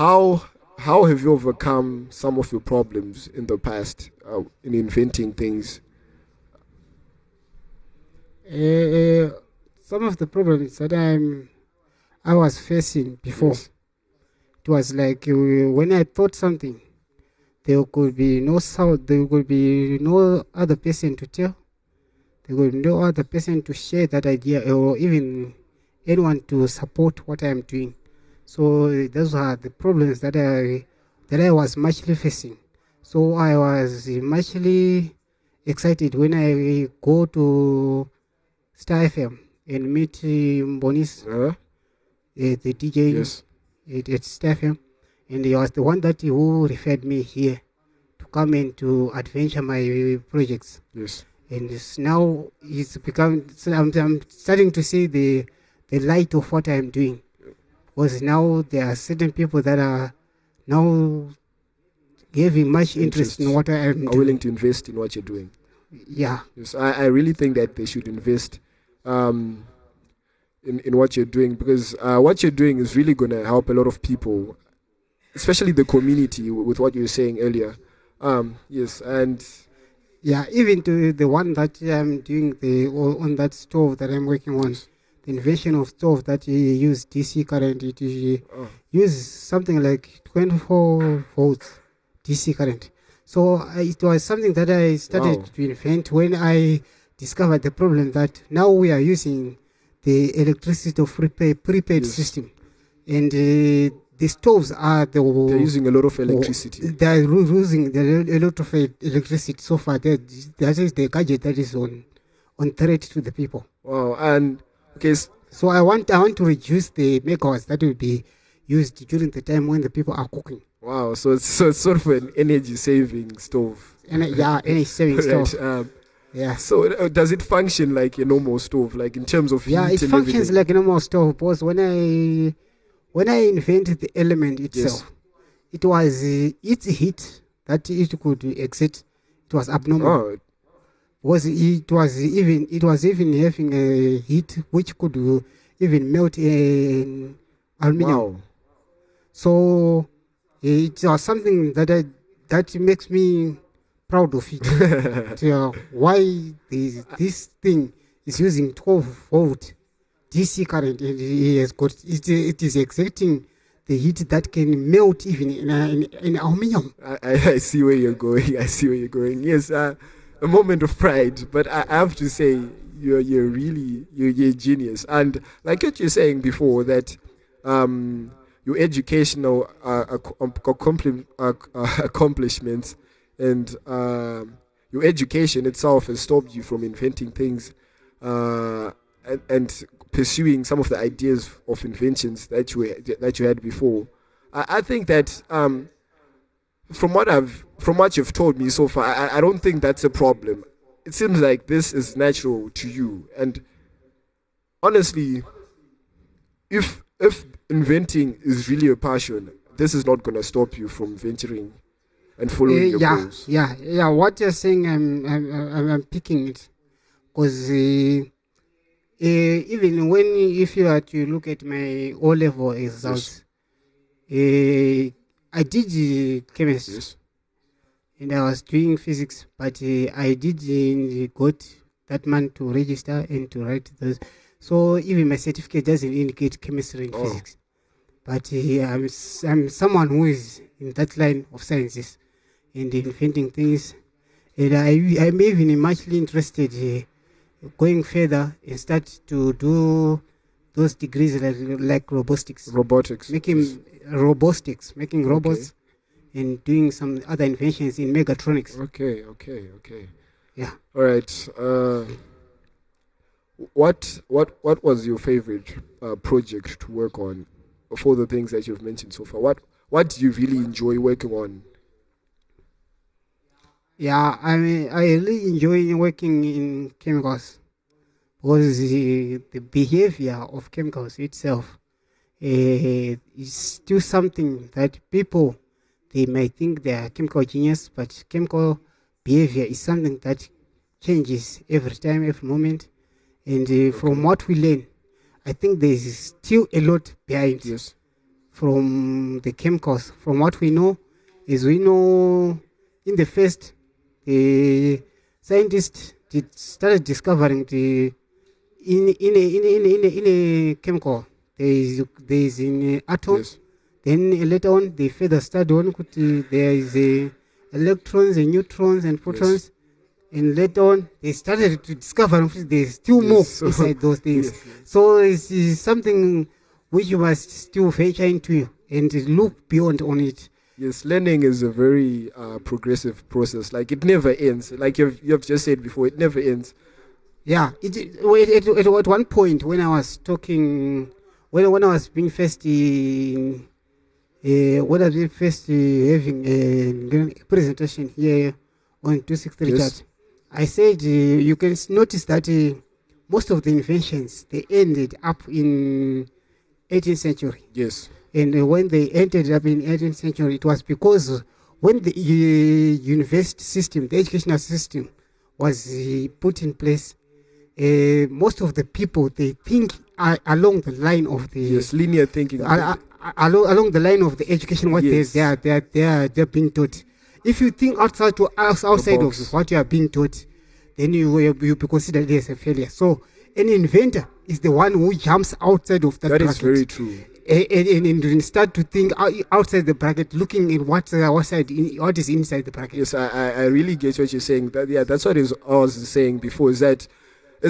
how how have you overcome some of your problems in the past uh, in inventing things? Uh, some of the problems that I'm, I was facing before, yes. It was like uh, when I thought something, there could be no sound, there could be no other person to tell, there could be no other person to share that idea or even anyone to support what I am doing. So those are the problems that I that I was muchly facing. So I was muchly excited when I go to Star F M and meet Mbonis, uh-huh. uh, the D J yes. at, at Star F M, and he was the one that who referred me here to come and to adventure my projects. Yes. And now it's become. So I'm, I'm starting to see the. the light of what I'm doing, because now there are certain people that are now giving much interest, interest in what I'm doing. Are willing to invest in what you're doing. Yeah. Yes, I, I really think that they should invest um, in, in what you're doing, because uh, what you're doing is really going to help a lot of people, especially the community, w- with what you were saying earlier. Um, yes, and... Yeah, even to the one that I'm doing the on that stove that I'm working on, the invention of stove that you use D C current, it oh. uses something like twenty-four volts D C current. So uh, it was something that I started wow. to invent when I discovered the problem that now we are using the electricity of prepaid, prepaid yes. system. And uh, the stoves are the... They're using a lot of electricity. They're using a lot of electricity so far. They're, that is the gadget that is on, on threat to the people. Wow, and... Okay, so I want I want to reduce the megawatts that will be used during the time when the people are cooking. Wow, so it's, so it's sort of an energy saving stove. Ener- yeah, energy saving right. stove. Um, yeah. So uh, does it function like a normal stove, like in terms of heat? Yeah, it and functions everything? Like a normal stove. Because when I when I invented the element itself, yes. it was uh, its heat that it could exert. It was abnormal. Oh. Was it was even it was even having a heat which could even melt an aluminium. Wow. So it was something that I, that makes me proud of it. But, uh, why this, this thing is using twelve volt D C current, and it has got it, it is exerting the heat that can melt even in, uh, in, in aluminium. I, I see where you're going. I see where you're going. Yes, uh, a moment of pride, but I, I have to say you're you're really you're, you're a genius. And like what you're saying before, that um, your educational uh, accompli- uh, accomplishments and uh, your education itself has stopped you from inventing things. Uh, And, and pursuing some of the ideas of inventions that you were, that you had before. I, I think that um, from what I've from what you've told me so far, I, I don't think that's a problem. It seems like this is natural to you. And honestly, if if inventing is really a passion, this is not going to stop you from venturing and following uh, your yeah, goals. Yeah, yeah, yeah. What you're saying, I'm I'm, I'm picking it, because. Uh, Uh, even when, if you are to look at my O-level results, yes. uh, I did uh, chemistry, yes. and I was doing physics, but uh, I did uh, got that man to register and to write those. So even my certificate doesn't indicate chemistry and oh. physics. But uh, I'm, I'm someone who is in that line of sciences and inventing things. And I, I'm even much interested uh, going further and start to do those degrees like, like robotics, robotics, making yes. robotics, making robots, okay. and doing some other inventions in mechatronics. Okay, okay, okay. Yeah. All right. Uh, what what what was your favorite uh, project to work on, for the things that you've mentioned so far? What what do you really enjoy working on? Yeah, I mean, I really enjoy working in chemicals, because the, the behavior of chemicals itself uh, is still something that people, they might think they are chemical genius, but chemical behavior is something that changes every time, every moment. And uh, from what we learn, I think there is still a lot behind yes. from the chemicals. From what we know, is we know in the first the uh, scientists did started discovering the in in a, in a, in, a, in, a, in a chemical there is there is an atom. Yes. Then later on they further studied on uh, there is a electrons and neutrons and protons. Yes. And later on they started to discover there's still yes, more so inside those things. Yes, yes. So it's, it's something which you must still venture into and look beyond on it. Yes, learning is a very uh, progressive process. Like, it never ends. Like you've you've just said before, it never ends. Yeah, it, it, it, at one point when I was talking, when when I was being first, uh, uh, when I was first uh, having a presentation here on two sixty-three yes. Chat, I said uh, you can notice that uh, most of the inventions they ended up in eighteenth century. Yes. And when they ended up in eighteenth century, it was because when the uh, university system, the educational system, was uh, put in place, uh, most of the people, they think uh, along the line of the... Yes, linear thinking. Uh, uh, along, along the line of the education, what yes. they, they, are, they, are, they, are, they are being taught. If you think outside to outside of what you are being taught, then you will be considered as a failure. So an inventor is the one who jumps outside of that That bracket. Is very true. And, and, and start to think outside the bracket, looking at what uh, what side, in, what is inside the bracket. Yes, I, I really get what you're saying. That, yeah, that's what is, I was saying before. Is that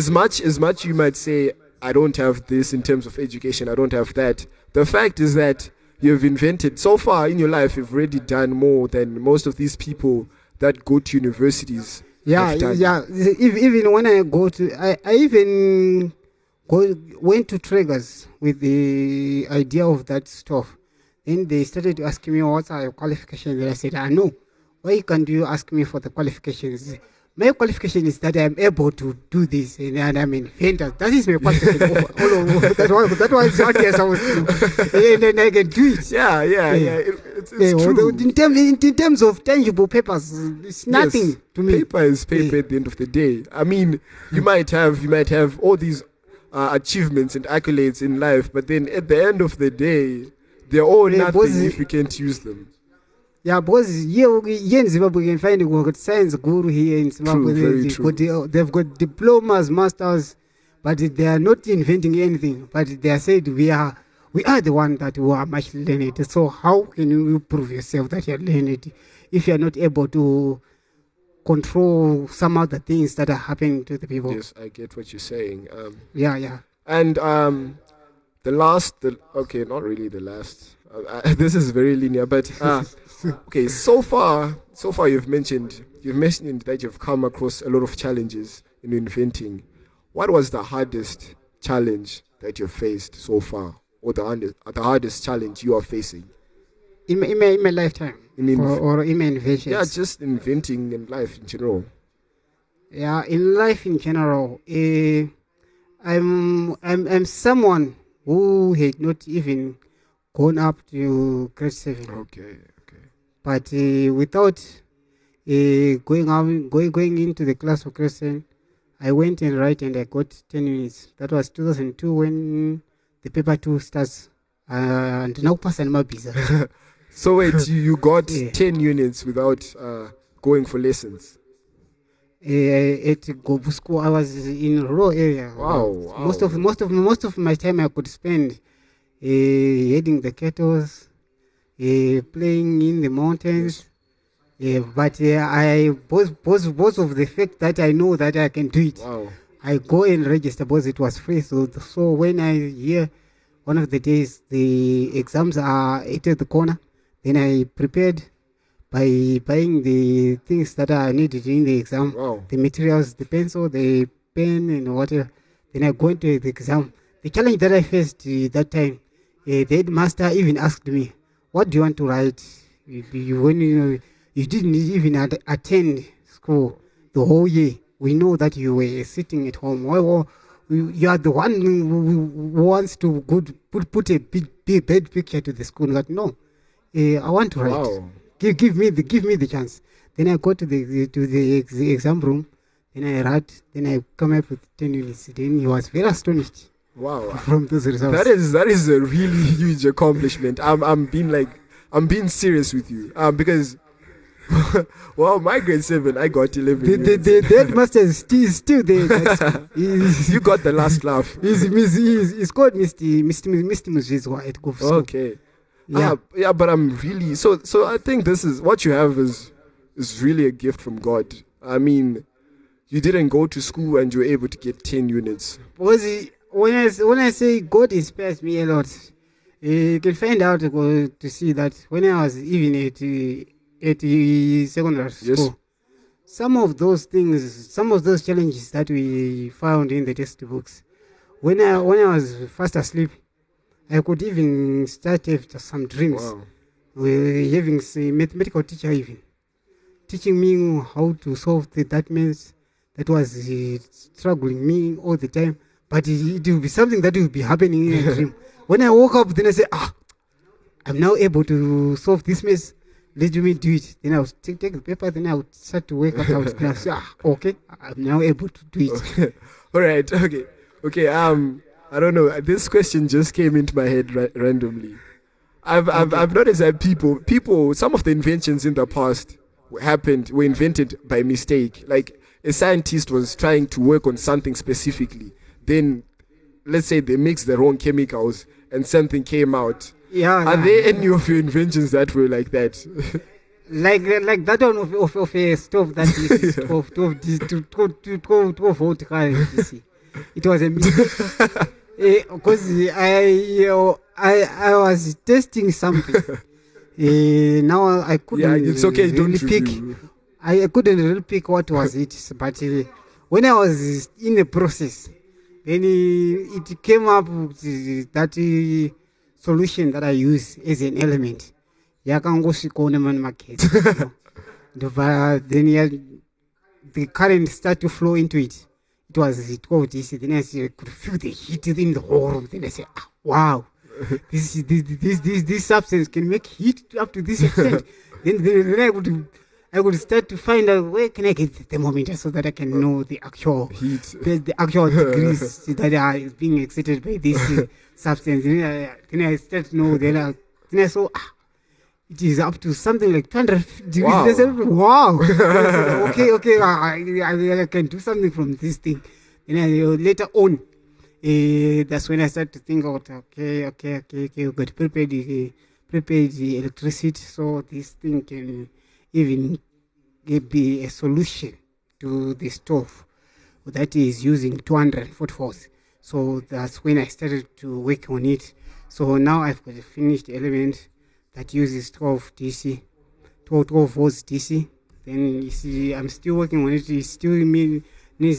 as much as much you might say, I don't have this in terms of education, I don't have that. The fact is that you've invented so far in your life. You've already done more than most of these people that go to universities. Yeah, have done. Yeah. If, even when I go to, I, I even. went to Traggers with the idea of that stuff. Then they started asking me, what are your qualifications? And I said, I know. Why can't you ask me for the qualifications? My qualification is that I'm able to do this, and, and I'm an inventor. That is my qualification. oh, oh, oh, that was that was what I was doing. And then I can do it. Yeah, yeah, yeah. yeah. It, it's it's yeah, true. In terms, in terms of tangible papers, it's nothing yes, to me. Paper is paper yeah. at the end of the day. I mean, you might have you might have all these Uh, achievements and accolades in life, but then at the end of the day, they're all yeah, nothing if you can't use them. Yeah, because here, here in Zimbabwe, you can find a science guru here in Zimbabwe. True, they've, got the, they've got diplomas, masters, but they are not inventing anything. But they are said we are we are the one that who are much learned. So how can you prove yourself that you are learned if you are not able to control some of the things that are happening to the people? Yes, I get what you're saying. Um, yeah, yeah. And um, the last, the, okay, not really the last. Uh, this is very linear, but uh, okay. So far, so far you've mentioned you've mentioned that you've come across a lot of challenges in inventing. What was the hardest challenge that you've faced so far, or the the hardest challenge you are facing in my in my, in my lifetime, in inv- or, or in my invention? Yeah, just inventing in life in general. Yeah, in life in general, uh, I'm I'm I'm someone who had not even gone up to grade seven. Okay, okay. But uh, without uh, going out, going going into the class of grade seven, I went and write and I got ten units. That was two thousand two when the paper two starts, uh, and now pass and my visa. So wait, you, you got yeah. ten units without uh, going for lessons. Uh, at Gobu school, I was in rural area. Wow, wow. Most of most of most of my time I could spend Uh, heading the cattle, uh, playing in the mountains, yes. uh, but uh, I both, both, both of the fact that I know that I can do it, wow. I go and register because it was free. So, so when I hear one of the days the exams are at the corner, then I prepared by buying the things that I needed in the exam, wow. the materials, the pencil, the pen, and whatever. Then I go into the exam. The challenge that I faced uh, that time. Uh, the headmaster even asked me, "What do you want to write?" You, you, when you, you didn't even ad- attend school the whole year. We know that you were sitting at home. Well, you are the one who wants to good, put put a big, big bad picture to the school. Like, no, uh, I want to write. Wow. Give give me the give me the chance. Then I go to the to the, the exam room. Then I write. Then I come up with ten units. Then he was very astonished. Wow, from those results. That is that is a really huge accomplishment. I'm I'm being like I'm being serious with you, um, because well, my grade seven I got eleven. The the, the headmaster is still still there. You got the last laugh. He's he's, he's, he's called Mister Mister Mister Muzizwa at Gof School. Okay, yeah. Ah, yeah, but I'm really so so. I think this is what you have is is really a gift from God. I mean, you didn't go to school and you were able to get ten units. Was he? When I, when I say God inspires me a lot, uh, you can find out uh, to see that when I was even at, uh, at uh, secondary yes. school, some of those things, some of those challenges that we found in the textbooks, when I when I was fast asleep, I could even start after some dreams. Wow. With having a mathematical teacher even, teaching me how to solve the, that means that was uh, struggling me all the time. But it will be something that will be happening in a dream. When I woke up, then I say, ah, I'm now able to solve this mess. Let me do it. Then I would take, take the paper, then I would start to wake up. I would say, ah, okay, I'm now able to do it. Okay. All right, okay. Okay, Um, I don't know. This question just came into my head ra- randomly. I've, I've, I've noticed that people, people, some of the inventions in the past happened, were invented by mistake. Like a scientist was trying to work on something specifically. Then, let's say they mixed the wrong chemicals and something came out. Yeah. Are yeah. there any of your inventions that were like that? like like that one of of, of a stove that is yeah. of twelve volt current. It was a mistake because uh, I uh, I I was testing something. Uh, now I couldn't. Yeah, it's okay. Really don't pick. Review. I couldn't really pick what was it, but uh, when I was in the process. Then it came up with that solution that I use as an element. Yeah, can go see Koneman market. Then the current start to flow into it. It was twelve dc. Then I said, I could feel the heat in the whole room. Then I said, ah, wow, this, this this this this substance can make heat up to this extent. then, then then I would. I would start to find out where can I get the thermometer so that I can know the actual heat, the, the actual degrees that are being excited by this uh, substance. Then I, then I start to know. Then I, then I saw ah, it is up to something like two hundred degrees. Wow. Wow. So, okay, okay, I, I, I can do something from this thing. And I, later on, uh, that's when I start to think about, okay, okay, okay, okay, we've got prepared, uh, prepared the electricity, so this thing can even be a solution to the stove that is using two hundred foot volts. So that's when I started to work on it. So now I've got a finished element that uses twelve volts D C. Then you see, I'm still working on it. It still needs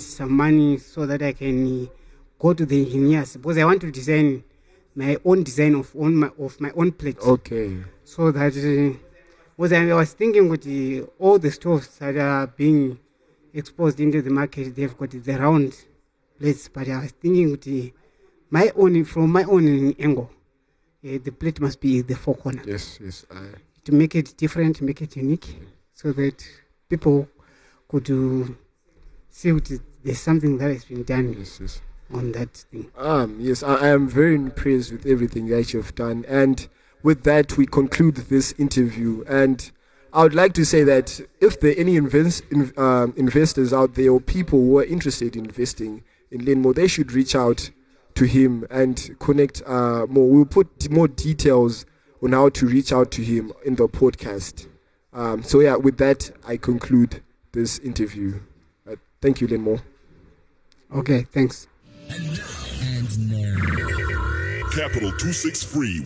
some money so that I can go to the engineers, because I want to design my own design of on my of my own plate. Okay. So that uh, was I was thinking with the, all the stoves that are being exposed into the market, they've got the round plates, but I was thinking with the, my own from my own angle, uh, the plate must be the four corners. Yes, yes. I... To make it different, make it unique, okay, so that people could uh, see what it, there's something that has been done. Yes, yes. On that thing. Um, yes, I, I am very impressed with everything that you have done. And with that, we conclude this interview. And I would like to say that if there are any invest, in, um, investors out there or people who are interested in investing in Learnmore, they should reach out to him and connect uh, more. We'll put more details on how to reach out to him in the podcast. Um, so, yeah, with that, I conclude this interview. Uh, thank you, Learnmore. Okay, thanks. And now, and now. Capital two six three.